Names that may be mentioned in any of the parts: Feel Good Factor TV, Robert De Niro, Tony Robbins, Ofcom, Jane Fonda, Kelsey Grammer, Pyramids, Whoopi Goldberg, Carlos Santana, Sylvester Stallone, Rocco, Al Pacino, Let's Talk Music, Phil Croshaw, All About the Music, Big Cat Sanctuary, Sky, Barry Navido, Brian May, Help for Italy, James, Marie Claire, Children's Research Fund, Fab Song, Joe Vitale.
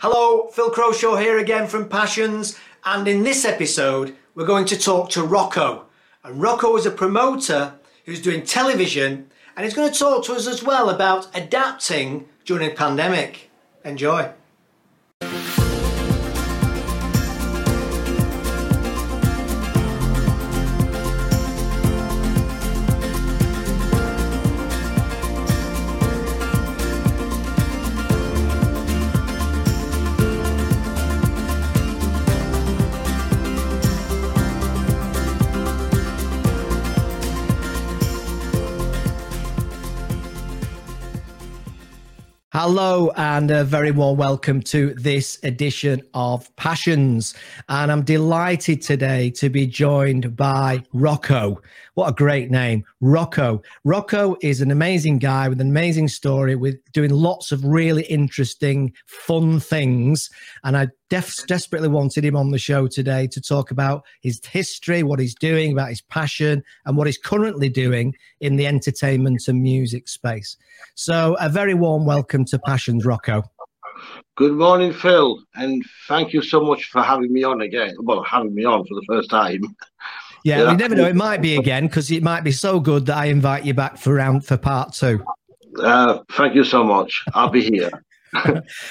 Hello, Phil Croshaw here again from Passions, and in this episode we're going to talk to Rocco. And Rocco is a promoter who's doing television, and he's going to talk to us as well about adapting during a pandemic. Enjoy. Hello and a very warm welcome to this edition of Passions, and I'm delighted today to be joined by Rocco. What a great name, Rocco. Rocco is an amazing guy with an amazing story, with doing lots of really interesting, fun things, and I desperately wanted him on the show today to talk about his history, what he's doing, about his passion, and what he's currently doing in the entertainment and music space. So a very warm welcome to Passions, Rocco. Good morning, Phil, and thank you so much for having me on again. Well, having me on for the first time. Yeah, we never know. It might be again, because it might be so good that I invite you back for part two. Thank you so much. I'll be here.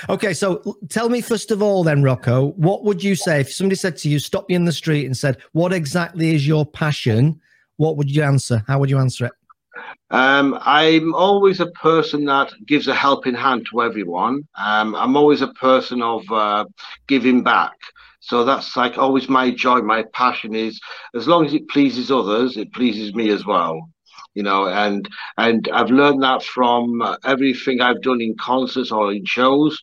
Okay, so tell me first of all then, Rocco, what would you say if somebody said to you, stopped you in the street and said, what exactly is your passion? What would you answer? How would you answer it? I'm always a person that gives a helping hand to everyone. I'm always a person of giving back. So that's like always my joy, my passion is, as long as it pleases others, it pleases me as well. You know, and I've learned that from everything I've done in concerts or in shows.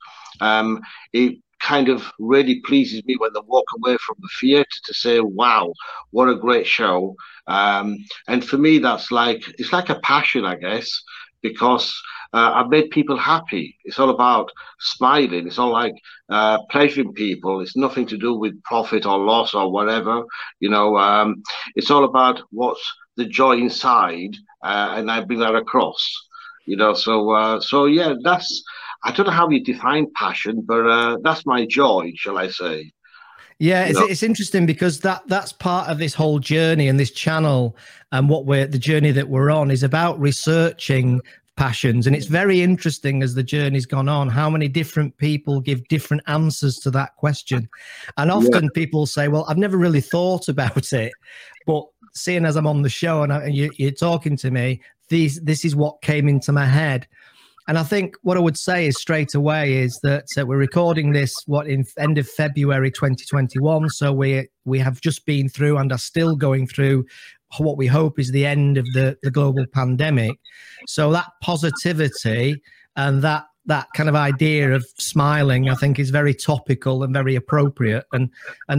It kind of really pleases me when they walk away from the theatre to say, wow, what a great show. And for me, that's like, it's like a passion, I guess, because I've made people happy. It's all about smiling. It's all like pleasuring people. It's nothing to do with profit or loss or whatever. You know, it's all about what's the joy inside, and I bring that across, you know. So yeah, that's, I don't know how you define passion, but that's my joy, shall I say. Yeah, it's interesting because that's part of this whole journey and this channel, and the journey that we're on is about researching passions, and it's very interesting as the journey's gone on how many different people give different answers to that question. And often people say, well, I've never really thought about it, but seeing as I'm on the show and you're talking to me, this is what came into my head. And I think what I would say is straight away is that we're recording this in end of February 2021, so we have just been through and are still going through what we hope is the end of the global pandemic. So that positivity and that kind of idea of smiling, I think, is very topical and very appropriate, and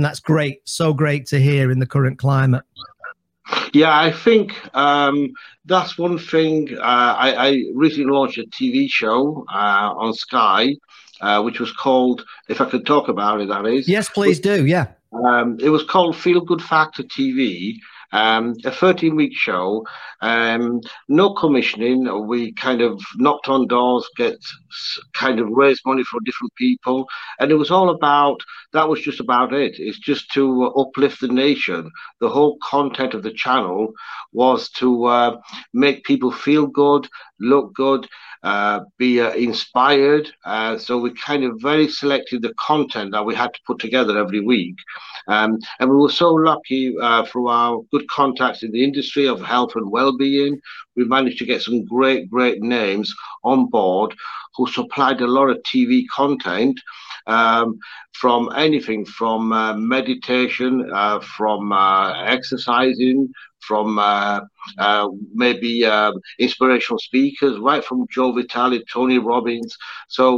that's great, so great to hear in the current climate. Yeah, I think that's one thing. I recently launched a TV show on Sky, which was called, if I could talk about it, that is. Yes, please do, yeah. It was called Feel Good Factor TV, a 13-week show. No commissioning. We kind of knocked on doors, kind of raised money for different people. And it was all about, that was just about it. It's just to uplift the nation. The whole content of the channel was to make people feel good, look good, be inspired. So we kind of very selected the content that we had to put together every week. And we were so lucky through our good contacts in the industry of health and well-being. We managed to get some great, great names on board who supplied a lot of TV content, from anything from meditation, from exercising, from maybe inspirational speakers, right from Joe Vitale, Tony Robbins. So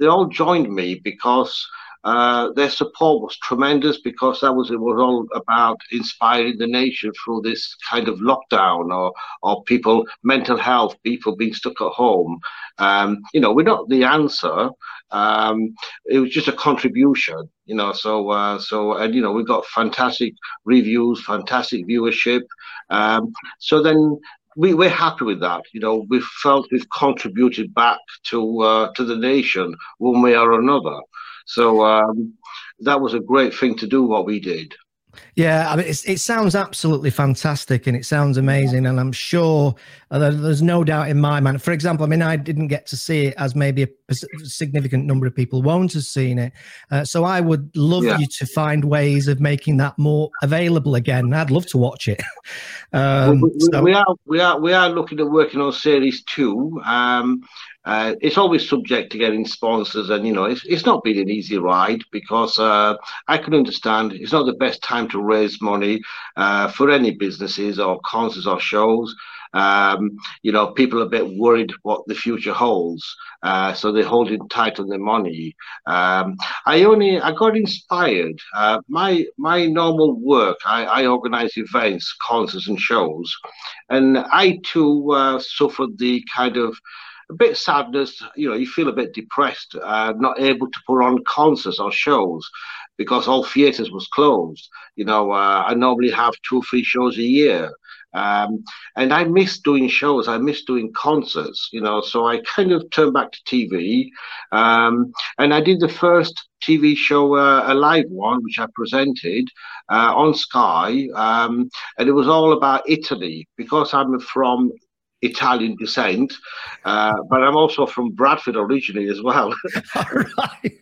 they all joined me because their support was tremendous, because it was all about inspiring the nation through this kind of lockdown or people, mental health, people being stuck at home. You know, we're not the answer. It was just a contribution, you know. So, you know, we got fantastic reviews, fantastic viewership. So then we're happy with that. You know, we felt we've contributed back to the nation one way or another. So that was a great thing to do, what we did. Yeah, I mean, it sounds absolutely fantastic, and it sounds amazing, and I'm sure there's no doubt in my mind. For example, I mean, I didn't get to see it, as maybe a significant number of people won't have seen it. So I would love you to find ways of making that more available again. I'd love to watch it. We are looking at working on series 2. It's always subject to getting sponsors, and you know, it's not been an easy ride, because I can understand it's not the best time to raise money for any businesses or concerts or shows. You know, people are a bit worried what the future holds, so they hold it tight on their money. I got inspired. My normal work, I organise events, concerts and shows, and I too suffered the kind of a bit sadness. You know, you feel a bit depressed, not able to put on concerts or shows because all theatres was closed. You know, I normally have 2 or 3 shows a year. And I miss doing shows. I miss doing concerts, you know, so I kind of turned back to TV. And I did the first TV show, a live one, which I presented on Sky. And it was all about Italy, because I'm from Italian descent, but I'm also from Bradford originally as well. Right.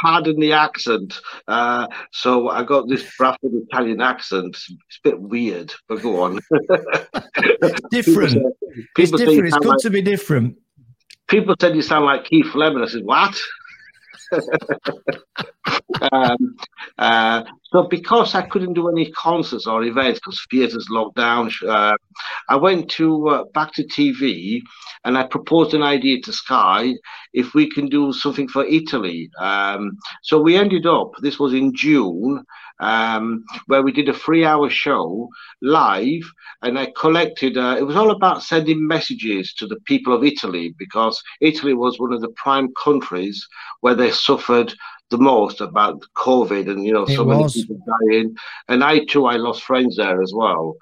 Pardon the accent. So I got this Bradford Italian accent. It's a bit weird, but go on. Different. People say it's good, like, to be different. People said you sound like Keith Lemon. I said, what? So because I couldn't do any concerts or events because theatres locked down, I went to back to TV, and I proposed an idea to Sky if we can do something for Italy. So we ended up, this was in June, where we did a 3-hour show live, and I collected, it was all about sending messages to the people of Italy, because Italy was one of the prime countries where they suffered the most about COVID, and you know, so many people dying, and I lost friends there as well.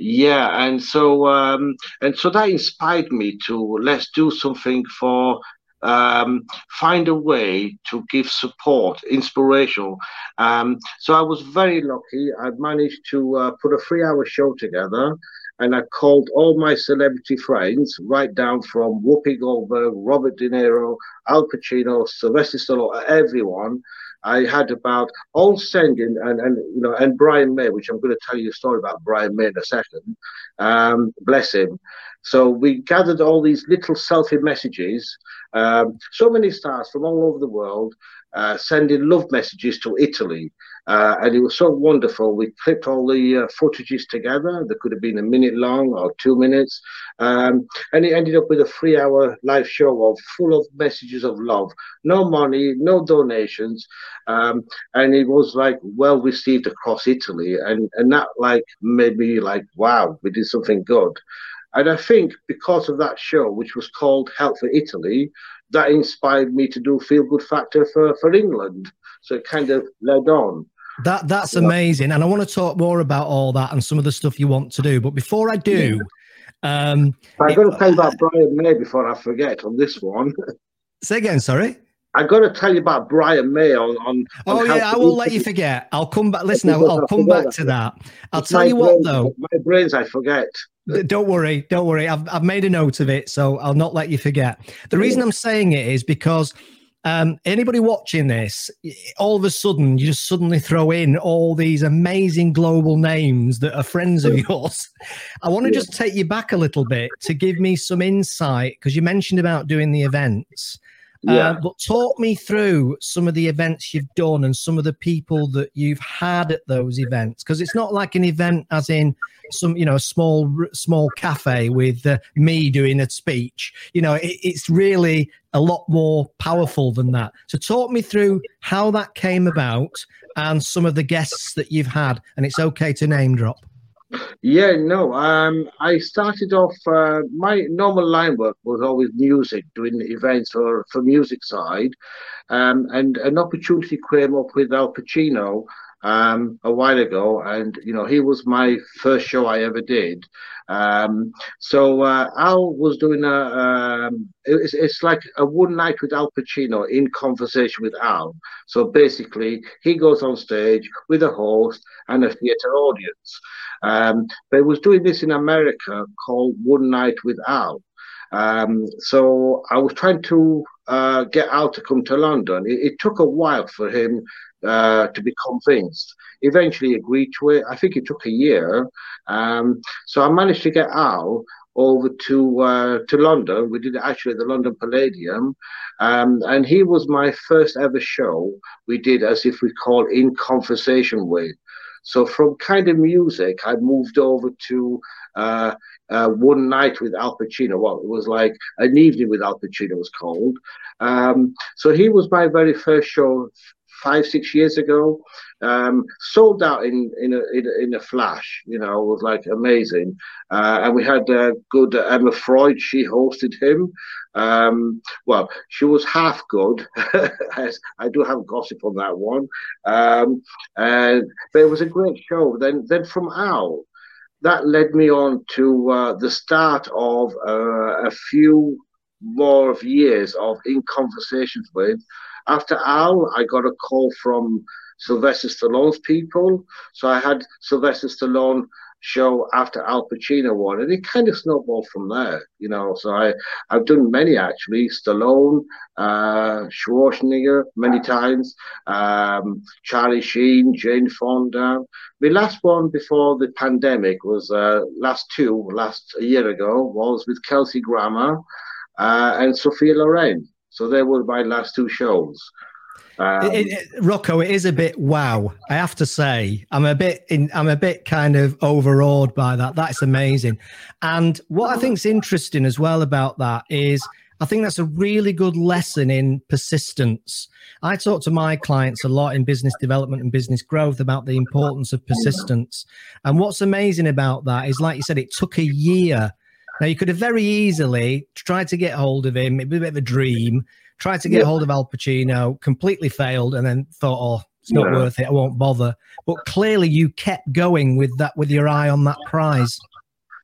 Yeah, and so that inspired me to let's do something for find a way to give support, inspirational. So I was very lucky. I managed to put a 3-hour show together. And I called all my celebrity friends, right down from Whoopi Goldberg, Robert De Niro, Al Pacino, Sylvester Stallone, everyone. I had about all sending, and Brian May, which I'm going to tell you a story about Brian May in a second. Bless him. So we gathered all these little selfie messages. So many stars from all over the world sending love messages to Italy. And it was so wonderful. We clipped all the footages together. They could have been a minute long or 2 minutes. And it ended up with a 3-hour live show full of messages of love. No money, no donations. And it was like well received across Italy. And that like made me like, wow, we did something good. And I think because of that show, which was called Help for Italy, that inspired me to do Feel Good Factor for England. So it kind of led on. That's amazing. And I want to talk more about all that and some of the stuff you want to do. But before I do... Yeah. I've got to tell you about Brian May before I forget on this one. Say again, sorry? I've got to tell you about Brian May on oh, yeah, I won't let you forget. I'll come back. Listen, I'll come back to that. I'll tell you what, though. My brains, I forget. Don't worry. I've made a note of it, so I'll not let you forget. The reason I'm saying it is because anybody watching this, all of a sudden, you just suddenly throw in all these amazing global names that are friends of yours. I want to just take you back a little bit to give me some insight, because you mentioned about doing the events. But talk me through some of the events you've done and some of the people that you've had at those events, because it's not like an event as in some, you know, small cafe with me doing a speech. You know, it's really a lot more powerful than that. So talk me through how that came about and some of the guests that you've had, and it's okay to name drop. Yeah, no, I started off, my normal line work was always music, doing events for music side, and an opportunity came up with Al Pacino a while ago, and you know, he was my first show I ever did. So Al was doing a it's like a one night with Al Pacino in conversation with Al. So basically he goes on stage with a host and a theatre audience. But he was doing this in America called One Night with Al. So I was trying to get Al to come to London. It took a while for him to be convinced. Eventually agreed to it. I think it took a year. So I managed to get Al over to London. We did it actually at the London Palladium. And he was my first ever show we did, as if we call, in conversation with. So from kind of music, I moved over to One Night with Al Pacino. Well, it was like An Evening with Al Pacino was called. So he was my very first show 5-6 years ago. Sold out in a flash. You know, it was like amazing. And we had a good Emma Freud. She hosted him. Well, she was half good. I do have gossip on that one. But it was a great show. Then from Al, that led me on to the start of a few more of years of in conversations with. After Al, I got a call from Sylvester Stallone's people. So I had Sylvester Stallone show after Al Pacino one, and it kind of snowballed from there, you know. So I've done many, actually. Stallone, Schwarzenegger many times, Charlie Sheen, Jane Fonda. My last one before the pandemic was last a year ago, was with Kelsey Grammer and Sophia Loren. So they were my last two shows. Rocco, it is a bit wow. I have to say, I'm a bit kind of overawed by that. That's amazing. And what I think's interesting as well about that is, I think that's a really good lesson in persistence. I talk to my clients a lot in business development and business growth about the importance of persistence. And what's amazing about that is, like you said, it took a year. Now, you could have very easily tried to get hold of him. It'd be a bit of a dream. Tried to get hold of Al Pacino, completely failed, and then thought, oh, it's not worth it. I won't bother. But clearly you kept going with that, with your eye on that prize.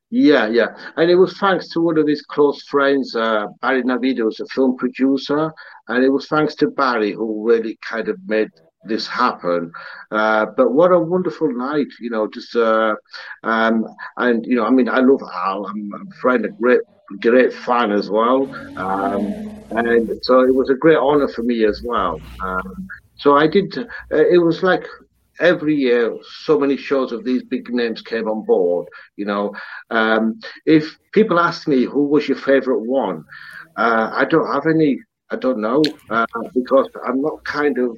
Yeah. And it was thanks to one of his close friends, Barry Navido, who's a film producer. And it was thanks to Barry who really kind of made this happen. But what a wonderful night, you know, just, and, you know, I mean, I love Al. I'm a great fan as well. And so it was a great honor for me as well. So I did, it was like every year, so many shows of these big names came on board, you know. If people ask me, who was your favorite one? I don't have any. I don't know, because I'm not kind of,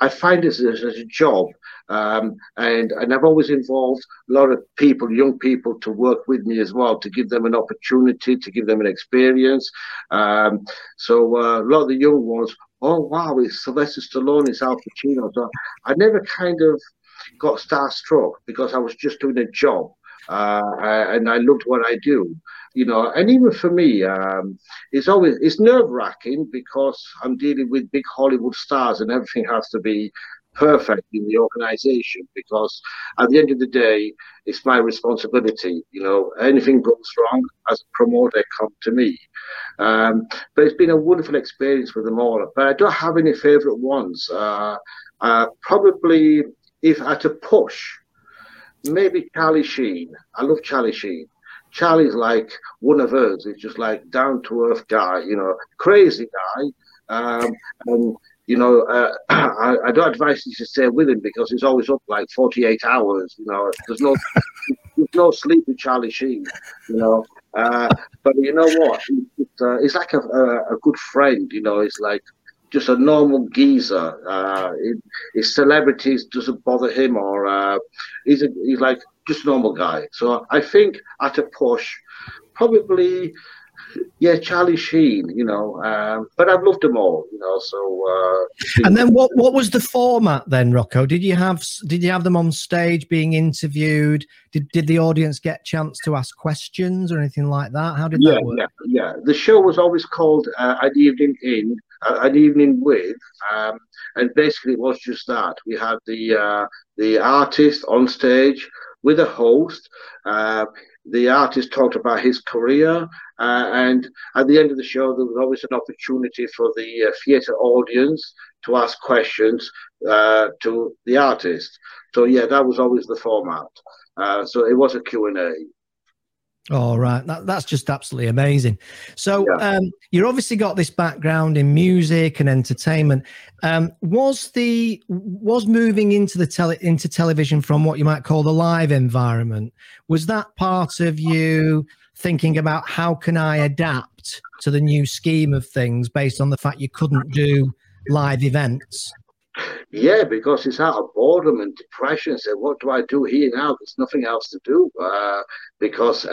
I find this as a job, and I've always involved a lot of people, young people, to work with me as well, to give them an opportunity, to give them an experience. So a lot of the young ones, oh wow, it's Sylvester Stallone, it's Al Pacino. So I never kind of got starstruck because I was just doing a job. And I loved what I do, you know. And even for me, it's nerve-wracking because I'm dealing with big Hollywood stars and everything has to be perfect in the organization, because at the end of the day, it's my responsibility, you know. Anything goes wrong, as a promoter, come to me. But it's been a wonderful experience with them all. But I don't have any favorite ones. Probably, if I had to push, maybe Charlie Sheen. I love Charlie Sheen. Charlie's like one of us. He's just like down-to-earth guy, you know, crazy guy. And, you know, I don't advise you to stay with him because he's always up like 48 hours, you know. There's no sleep with Charlie Sheen, you know. But you know what? He's like a good friend, you know. He's like just a normal geezer. His celebrities doesn't bother him, or he's like just a normal guy. So I think at a push, probably, yeah, Charlie Sheen, you know. But I've loved them all, you know. So. And then what was the format then, Rocco? Did you have them on stage being interviewed? Did the audience get a chance to ask questions or anything like that? How did that work? Yeah. The show was always called An Evening In. an evening with, and basically it was just that. We had the artist on stage with a host. The artist talked about his career, and at the end of the show, there was always an opportunity for the theatre audience to ask questions to the artist. So, yeah, that was always the format. So it was a Q&A. All right. That's just absolutely amazing. So yeah. You've obviously got this background in music and entertainment. Was moving into the into television from what you might call the live environment, was that part of you thinking about how can I adapt to the new scheme of things based on the fact you couldn't do live events? Yeah, because it's out of boredom and depression. So what do I do here now? There's nothing else to do because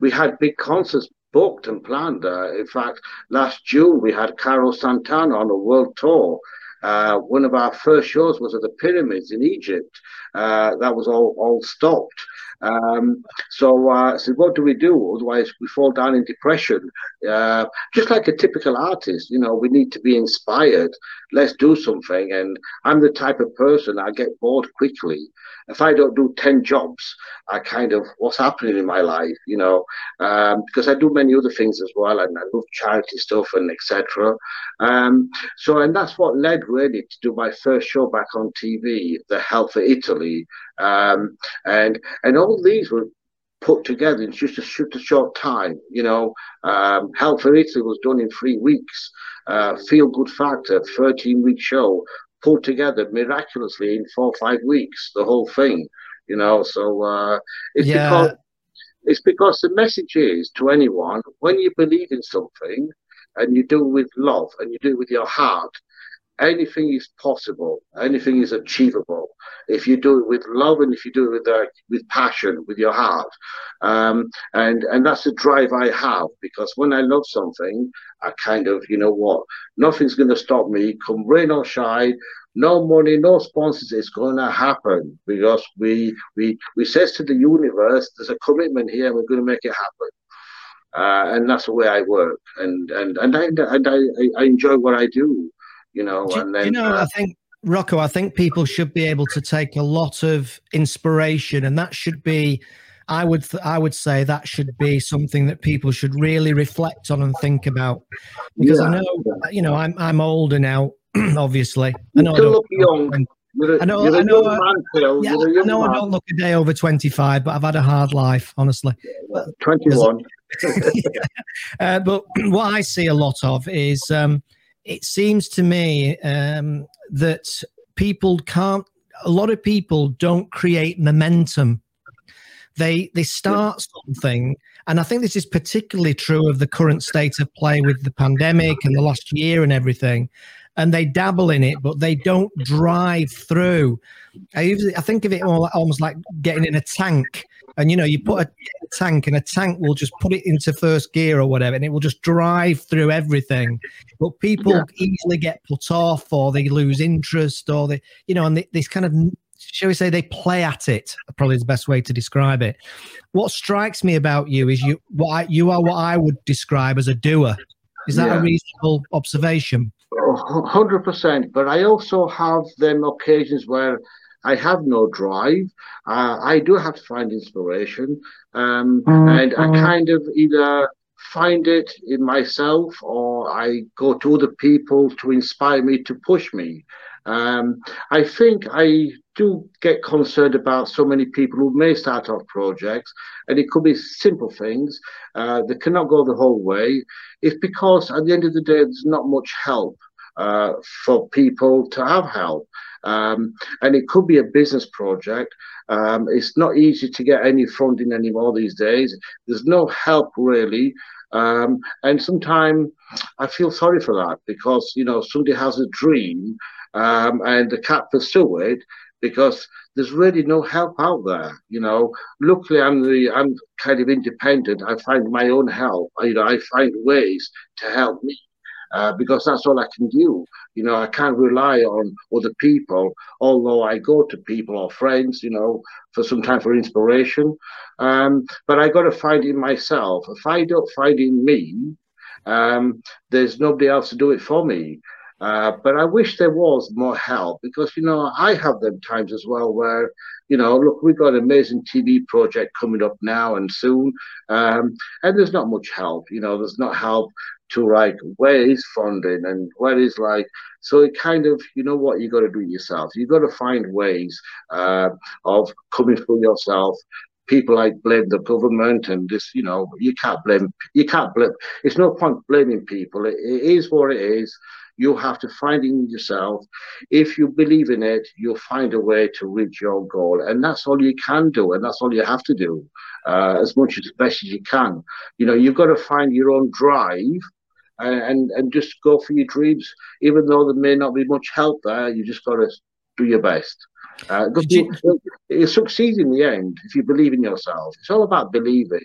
we had big concerts booked and planned. In fact, last June we had Carlos Santana on a world tour. One of our first shows was at the Pyramids in Egypt. That was all stopped. So I said, what do we do? Otherwise, we fall down in depression. Just like a typical artist, you know, we need to be inspired. Let's do something. And I'm the type of person, I get bored quickly. If I don't do 10 jobs, I kind of, what's happening in my life, you know, because I do many other things as well. And I love charity stuff and etc. And that's what led really to do my first show back on TV, the Help for Italy. And all these were put together in just a short time, you know. Help for Italy was done in 3 weeks. Feel Good Factor, 13-week show, pulled together miraculously in 4 or 5 weeks, the whole thing, you know. So it's because the message is to anyone, when you believe in something and you do it with love and you do it with your heart, anything is possible, anything is achievable. If you do it with love and if you do it with passion, with your heart. And that's the drive I have, because when I love something, I kind of, you know what, nothing's going to stop me, come rain or shine, no money, no sponsors, it's going to happen, because we says to the universe, there's a commitment here and we're going to make it happen. And that's the way I work. And I enjoy what I do. You know, I think, Rocco, I think people should be able to take a lot of inspiration, and that should be, I would say that should be something that people should really reflect on and think about. Because I know, you know, I'm older now, obviously. I know I don't look a day over 25, but I've had a hard life, honestly. 21. But what I see a lot of is... it seems to me that a lot of people don't create momentum. They start something. And I think this is particularly true of the current state of play with the pandemic and the last year and everything. And they dabble in it, but they don't drive through. I think of it almost like getting in a tank. And, you know, you put a tank and a tank will just put it into first gear or whatever, and it will just drive through everything. But people easily get put off, or they lose interest, or they, you know, and this kind of, shall we say, they play at it, probably is the best way to describe it. What strikes me about you is you are what I would describe as a doer. Is that a reasonable observation? 100%. But I also have them occasions where I have no drive. I do have to find inspiration. And I kind of either find it in myself or I go to other people to inspire me, to push me. I think I do get concerned about so many people who may start off projects, and it could be simple things that cannot go the whole way. It's because at the end of the day, there's not much help for people to have help. And it could be a business project. It's not easy to get any funding anymore these days. There's no help really. And sometimes I feel sorry for that, because, you know, somebody has a dream and they can't pursue it because there's really no help out there. You know, luckily I'm kind of independent. I find my own help. You know, I find ways to help me. Because that's all I can do. You know, I can't rely on other people, although I go to people or friends, you know, for some time for inspiration. But I got to find it myself. If I don't find it in me, there's nobody else to do it for me. But I wish there was more help, because, you know, I have them times as well where, you know, look, we've got an amazing TV project coming up now and soon, and there's not much help. You know, there's not help to, like, where is funding and where is, like, so it kind of, you know what, you got to do it yourself. You've got to find ways of coming through yourself. People like blame the government and this, you know, you can't blame. It's no point blaming people. It is what it is. You have to find it in yourself. If you believe in it, you'll find a way to reach your goal. And that's all you can do. And that's all you have to do, as much as best as you can. You know, you've got to find your own drive and just go for your dreams. Even though there may not be much help there, you just got to do your best. It succeeds in the end if you believe in yourself. It's all about believing.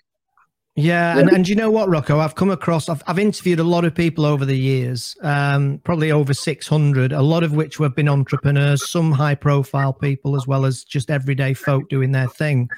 Yeah, and you know what, Rocco? I've come across, I've interviewed a lot of people over the years, probably over 600, a lot of which have been entrepreneurs, some high-profile people, as well as just everyday folk doing their thing.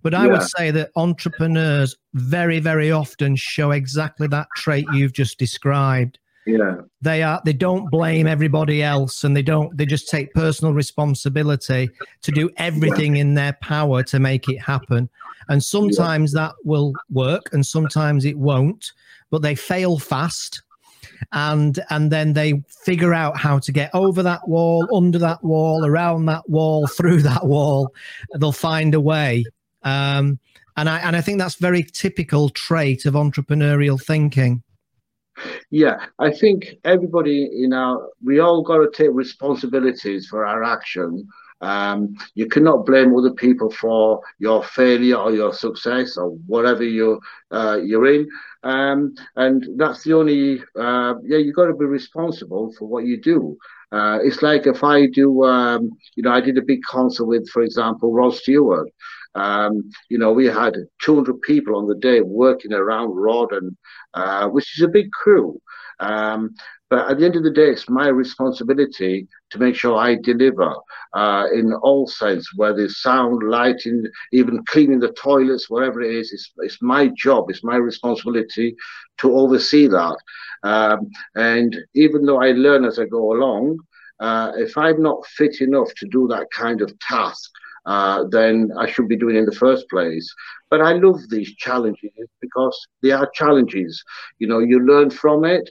But I would say that entrepreneurs very, very often show exactly that trait you've just described. Yeah, they don't blame everybody else, and they just take personal responsibility to do everything in their power to make it happen. And sometimes that will work and sometimes it won't, but they fail fast, and then they figure out how to get over that wall, under that wall, around that wall, through that wall. They'll find a way. And I think that's very typical trait of entrepreneurial thinking. Yeah, I think everybody, you know, we all got to take responsibilities for our action. You cannot blame other people for your failure or your success or whatever you're in. And that's the only, you got to be responsible for what you do. It's like if I do, you know, I did a big concert with, for example, Rod Stewart. You know, we had 200 people on the day working around Rod, and which is a big crew. But at the end of the day, it's my responsibility to make sure I deliver in all sense, whether it's sound, lighting, even cleaning the toilets, whatever it is. It's my job. It's my responsibility to oversee that. And even though I learn as I go along, if I'm not fit enough to do that kind of task, then I should be doing it in the first place. But I love these challenges because they are challenges. You know, you learn from it.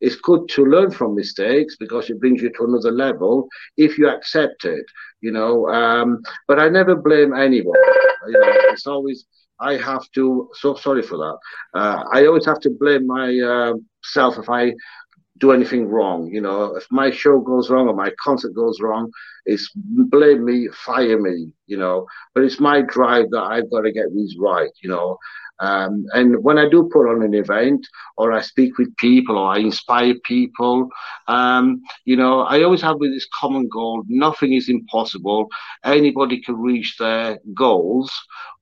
It's good to learn from mistakes because it brings you to another level if you accept it, you know. But I never blame anyone. You know, it's always, I have to, so sorry for that. I always have to blame myself if I do anything wrong. You know, if my show goes wrong or my concert goes wrong, it's blame me, fire me, you know. But it's my drive that I've got to get these right, you know. And when I do put on an event, or I speak with people, or I inspire people, you know, I always have with this common goal: nothing is impossible. Anybody can reach their goals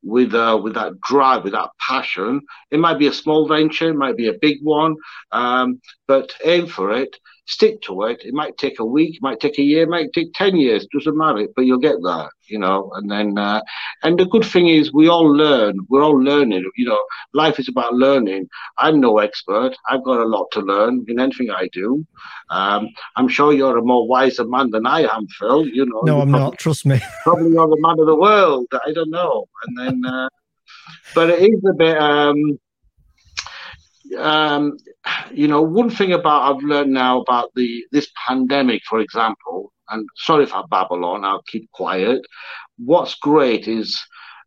with that drive, with that passion. It might be a small venture, it might be a big one, but aim for it, stick to it. It might take a week, it might take a year, it might take 10 years, doesn't matter, but you'll get there, you know. And then, and the good thing is we all learn, we're all learning, you know. Life is about learning. I'm no expert, I've got a lot to learn in anything I do. I'm sure you're a more wiser man than I am, Phil, you know. No, I'm not, trust me. Probably you're the man of the world, I don't know. And then, but it is a bit, you know, one thing about I've learned now about this pandemic, for example, and sorry if I babble on, I'll keep quiet. What's great is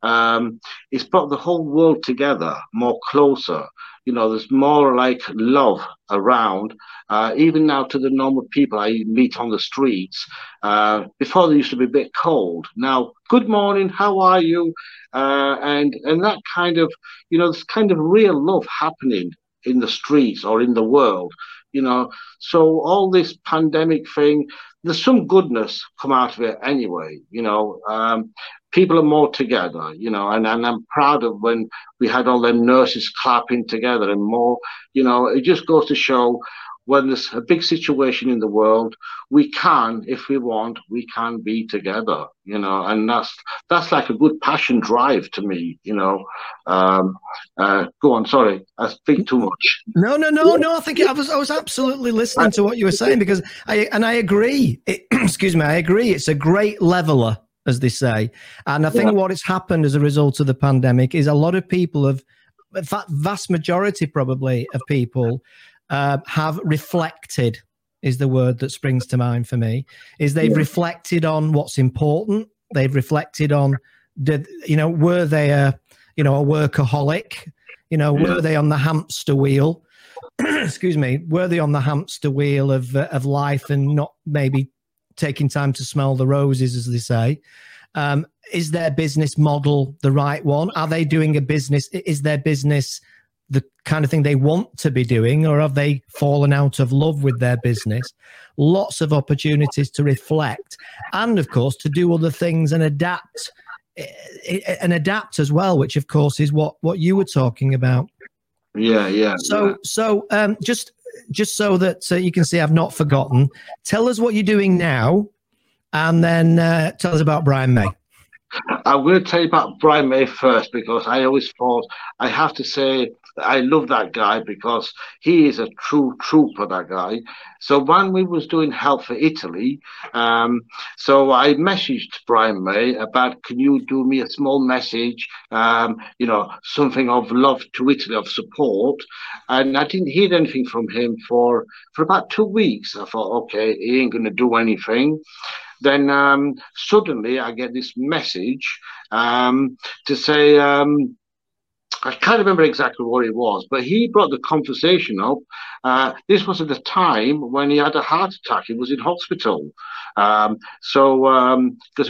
it's brought the whole world together, more closer. You know, there's more like love around, even now to the normal people I meet on the streets. Before they used to be a bit cold. Now, good morning, how are you? And that kind of, you know, this kind of real love happening in the streets or in the world, you know. So all this pandemic thing, there's some goodness come out of it anyway, you know. People are more together, you know, and I'm proud of when we had all them nurses clapping together and more, you know. It just goes to show when there's a big situation in the world, we can, if we want, we can be together, you know, and that's like a good passion drive to me, you know. Go on, sorry, I speak too much. No, I was absolutely listening to what you were saying, because I agree. Excuse me, I agree. It's a great leveler, as they say. And I think what has happened as a result of the pandemic is a lot of people have, in fact, vast majority probably of people have reflected, is the word that springs to mind for me, is they've reflected on what's important. They've reflected on, were they a workaholic? You know, were they on the hamster wheel? Excuse me. Were they on the hamster wheel of life and not maybe taking time to smell the roses, as they say? Is their business model the right one? Are they doing a business? Is their business the kind of thing they want to be doing, or have they fallen out of love with their business? Lots of opportunities to reflect and, of course, to do other things and adapt as well, which, of course, is what you were talking about. Yeah. So just so that you can see I've not forgotten, tell us what you're doing now, and then tell us about Brian May. I'm going to tell you about Brian May first, because I always thought, I have to say, I love that guy, because he is a true trooper, that guy. So when we was doing Help for Italy, so I messaged Brian May about, can you do me a small message, something of love to Italy, of support. And I didn't hear anything from him for about 2 weeks. I thought, okay, he ain't going to do anything. Then suddenly I get this message to say, I can't remember exactly what it was, but he brought the conversation up. This was at the time when he had a heart attack. He was in hospital. Because it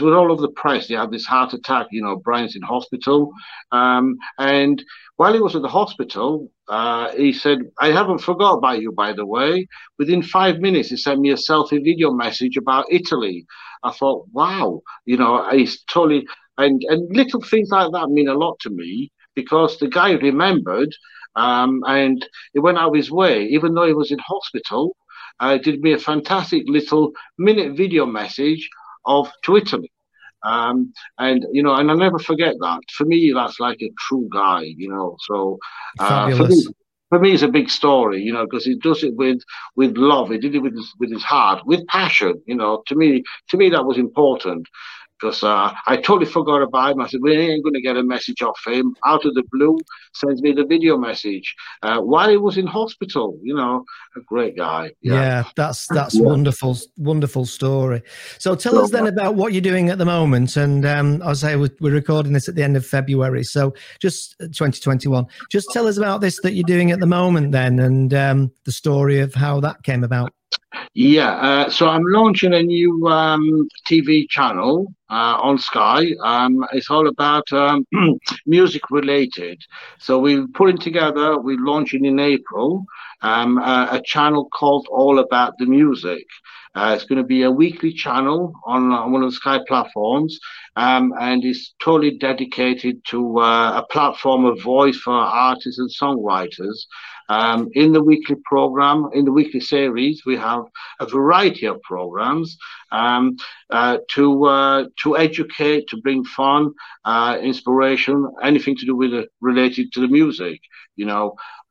was all over the press, he had this heart attack, Brian's in hospital. And while he was at the hospital, he said, I haven't forgot about you, by the way. Within 5 minutes, he sent me a selfie video message about Italy. I thought, wow, he's totally, and little things like that mean a lot to me, because the guy remembered, and he went out of his way, even though he was in hospital, did me a fantastic little minute video message of to Italy. And I'll never forget that. For me, that's like a true guy, so for me it's a big story, because he does it with love. He did it with his heart, with passion, to me that was important. Because I totally forgot about him. I said, we ain't going to get a message off him. Out of the blue, sends me the video message while he was in hospital. A great guy. Yeah, that's wonderful story. So tell us then about what you're doing at the moment. And as I say, we're recording this at the end of February, so just 2021. Just tell us about this that you're doing at the moment then, and the story of how that came about. Yeah, so I'm launching a new TV channel on Sky. It's all about music related. So we're putting together, we're launching in April, a channel called All About the Music. It's going to be a weekly channel on one of the Sky platforms, and it's totally dedicated to a platform of voice for artists and songwriters. In the weekly program, in the weekly series, we have a variety of programs to educate, to bring fun, inspiration, anything to do with related to the music.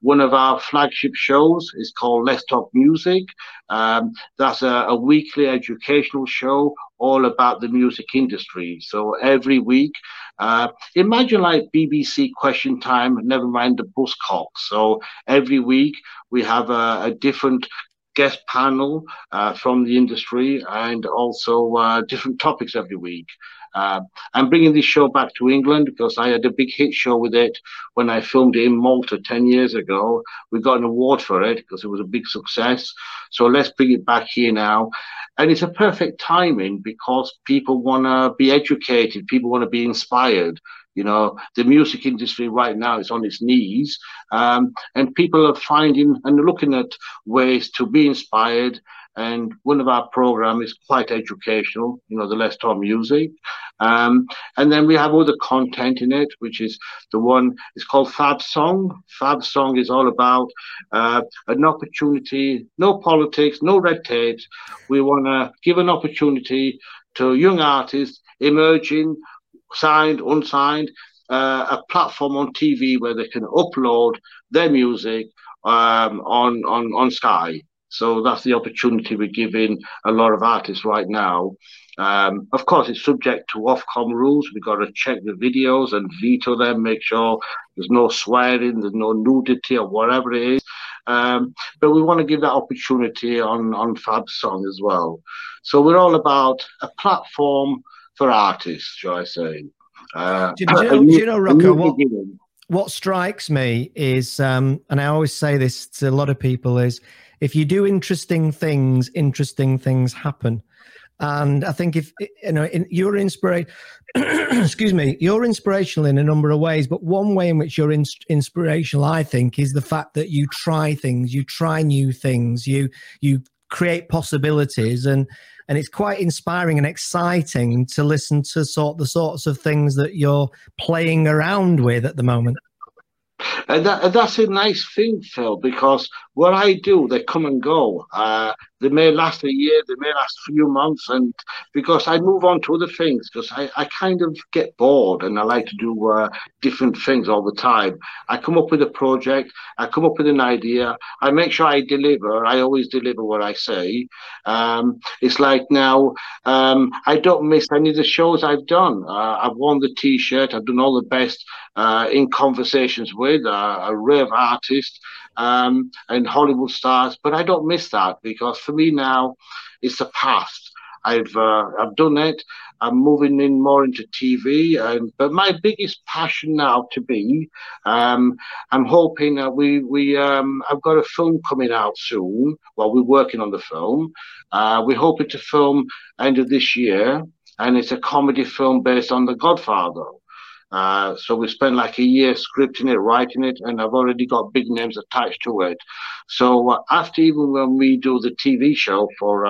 One of our flagship shows is called Let's Talk Music. That's a weekly educational show all about the music industry. So every week, imagine like BBC Question Time, never mind the Buzzcocks. So every week we have a different guest panel from the industry, and also different topics every week. I'm bringing this show back to England, because I had a big hit show with it when I filmed it in Malta 10 years ago. We got an award for it because it was a big success. So let's bring it back here now. And it's a perfect timing, because people want to be educated. People want to be inspired. You know, the music industry right now is on its knees, and people are finding and looking at ways to be inspired. And one of our programs is quite educational, you know, the Let's Talk Music. And then we have all the content in it, which is the one, it's called Fab Song. Fab Song is all about an opportunity, no politics, no red tapes. We want to give an opportunity to young artists, emerging, signed, unsigned, a platform on TV where they can upload their music on Sky. So that's the opportunity we're giving a lot of artists right now. Of course, it's subject to Ofcom rules. We've got to check the videos and veto them, make sure there's no swearing, there's no nudity or whatever it is. But we want to give that opportunity on Fab Song as well. So we're all about a platform for artists, shall I say. Do you know, Rocco, what strikes me is, and I always say this to a lot of people, is if you do interesting things happen. And I think if you know, you're inspired, excuse me, you're inspirational in a number of ways. But one way in which you're inspirational, I think, is the fact that you try things, you try new things, you create possibilities, and it's quite inspiring and exciting to listen to the sorts of things that you're playing around with at the moment. And that's a nice thing, Phil, because what I do, they come and go. They may last a year, they may last a few months, and because I move on to other things, because I kind of get bored and I like to do different things all the time. I come up with a project, I come up with an idea, I make sure I deliver. I always deliver what I say. It's like now, I don't miss any of the shows I've done. I've worn the T-shirt, I've done all the best in conversations with a rave artist and Hollywood stars, but I don't miss that, because for me now it's the past. I've done it. I'm moving in more into TV, but my biggest passion now to be, I'm hoping that I've got a film coming out soon. Well, we're working on the film. We're hoping to film end of this year, and it's a comedy film based on The Godfather. So we spent like a year scripting it, writing it, and I've already got big names attached to it. So after, even when we do the TV show for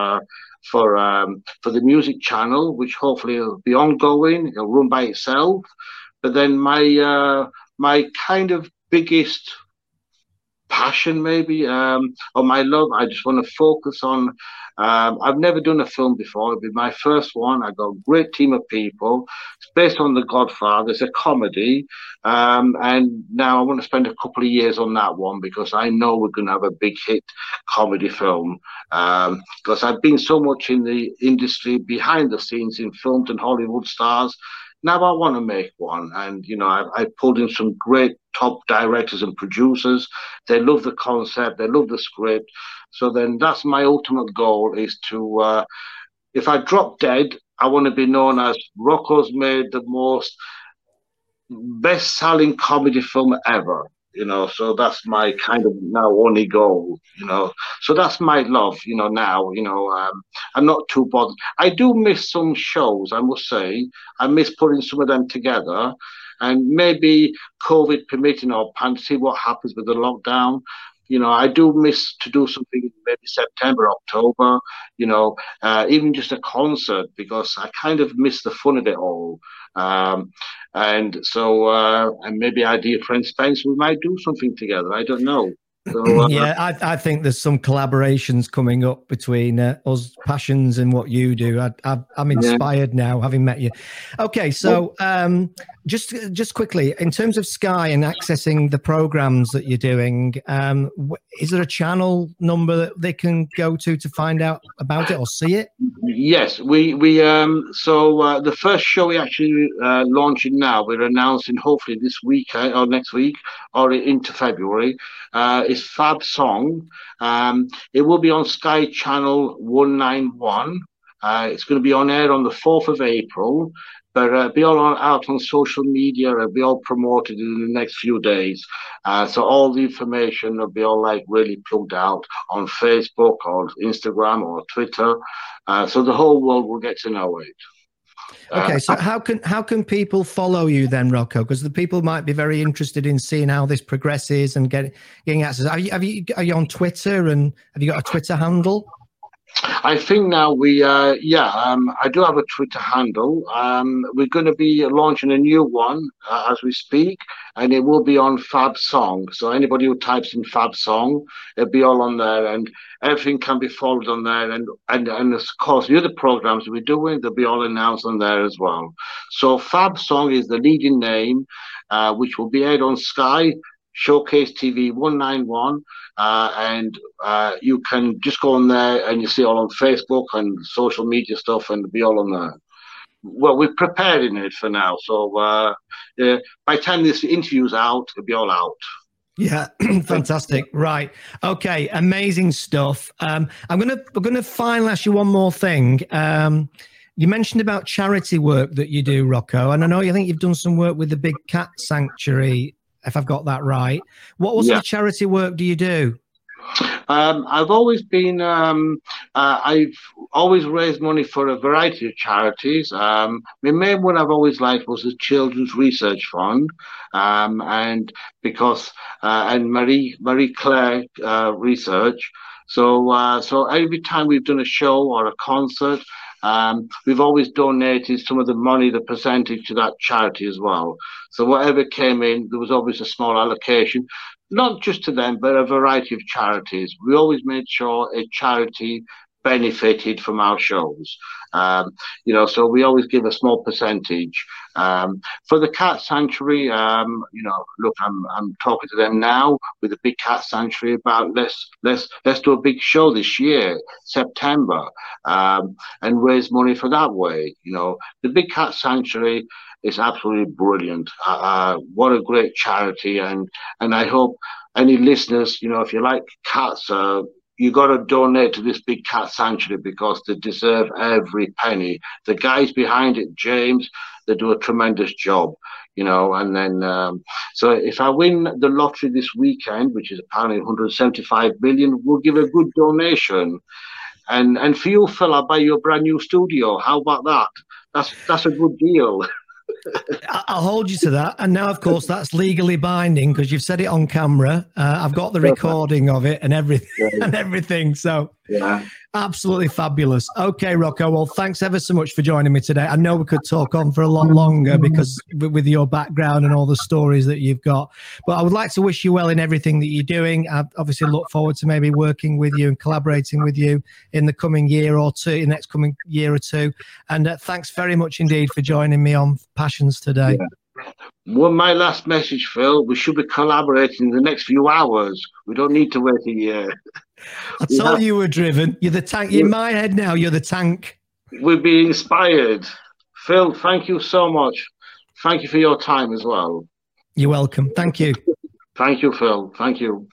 the music channel, which hopefully will be ongoing, it'll run by itself. But then my kind of biggest passion, maybe, or my love, I just want to focus on, I've never done a film before. It'll be my first one. I got a great team of people. It's based on The Godfather. It's a comedy, and now I want to spend a couple of years on that one, because I know we're going to have a big hit comedy film, because I've been so much in the industry behind the scenes in films and Hollywood stars. Now I want to make one, and you know, I pulled in some great top directors and producers. They love the concept, they love the script. So then that's my ultimate goal, is to, if I drop dead, I want to be known as Rocco's made the most best-selling comedy film ever. You know, so that's my kind of now only goal, you know, so that's my love, you know, now, you know, I'm not too bothered. I do miss some shows, I must say. I miss putting some of them together, and maybe COVID permitting, or see what happens with the lockdown. You know, I do miss to do something in maybe September, October, you know, even just a concert, because I kind of miss the fun of it all. And so, and maybe our dear friend Spence, we might do something together. I don't know. So, yeah, I think there's some collaborations coming up between us, Passions, and what you do. I'm inspired now, having met you. Okay, so just quickly, in terms of Sky and accessing the programs that you're doing, is there a channel number that they can go to find out about it or see it? Yes, we the first show we actually launching now. We're announcing hopefully this week or next week or into February. Is Fab Song. It will be on Sky Channel 191. It's going to be on air on the 4th of April, but be all out on social media. It'll be all promoted in the next few days. So all the information will be all like really plugged out on Facebook or Instagram or Twitter. So the whole world will get to know it. Okay, so how can people follow you then, Rocco? Because the people might be very interested in seeing how this progresses and getting access. Are you on Twitter, and have you got a Twitter handle? I think now I do have a Twitter handle. We're going to be launching a new one as we speak, and it will be on Fab Song. So anybody who types in Fab Song, it'll be all on there, and everything can be followed on there. And of course, the other programs we're doing, they'll be all announced on there as well. So Fab Song is the leading name, which will be aired on Sky, Showcase TV 191, and you can just go on there and you see all on Facebook and social media stuff, and be all on there. Well, we're preparing it for now, so by the time this interview's out, it'll be all out. Yeah, fantastic. Right. Okay, amazing stuff. I'm gonna finally ask you one more thing. You mentioned about charity work that you do, Rocco, and I know you think you've done some work with the Big Cat Sanctuary, if I've got that right. What sort of charity work do you do? I've always raised money for a variety of charities. My main one I've always liked was the Children's Research Fund, and Marie Claire research. So every time we've done a show or a concert, we've always donated some of the money, the percentage, to that charity as well. So whatever came in, there was always a small allocation, not just to them, but a variety of charities. We always made sure a charity benefited from our shows. So we always give a small percentage. For the Cat Sanctuary, I'm talking to them now with the Big Cat Sanctuary about let's do a big show this year, September, and raise money for that way. The Big Cat Sanctuary is absolutely brilliant. What a great charity, and I hope any listeners, if you like cats, you got to donate to this Big Cat Sanctuary because they deserve every penny. The guys behind it, James, they do a tremendous job, and then so if I win the lottery this weekend, which is apparently 175 million, we'll give a good donation. And for you, Phil, I'll buy you a brand new studio. How about that? That's a good deal. I'll hold you to that. And now, of course, that's legally binding because you've said it on camera. I've got the recording of it and everything. So absolutely fabulous. Okay, Rocco. Well, thanks ever so much for joining me today. I know we could talk on for a lot longer because with your background and all the stories that you've got, but I would like to wish you well in everything that you're doing. I obviously look forward to maybe working with you and collaborating with you in the coming year or two, in the next coming year or two. And thanks very much indeed for joining me on Passions today. Yeah. Well, my last message, Phil, we should be collaborating in the next few hours. We don't need to wait a year. I told you we're driven. You're the tank. You're in my head now. You're the tank. We'll be inspired. Phil, thank you so much. Thank you for your time as well. You're welcome. Thank you. Thank you, Phil. Thank you.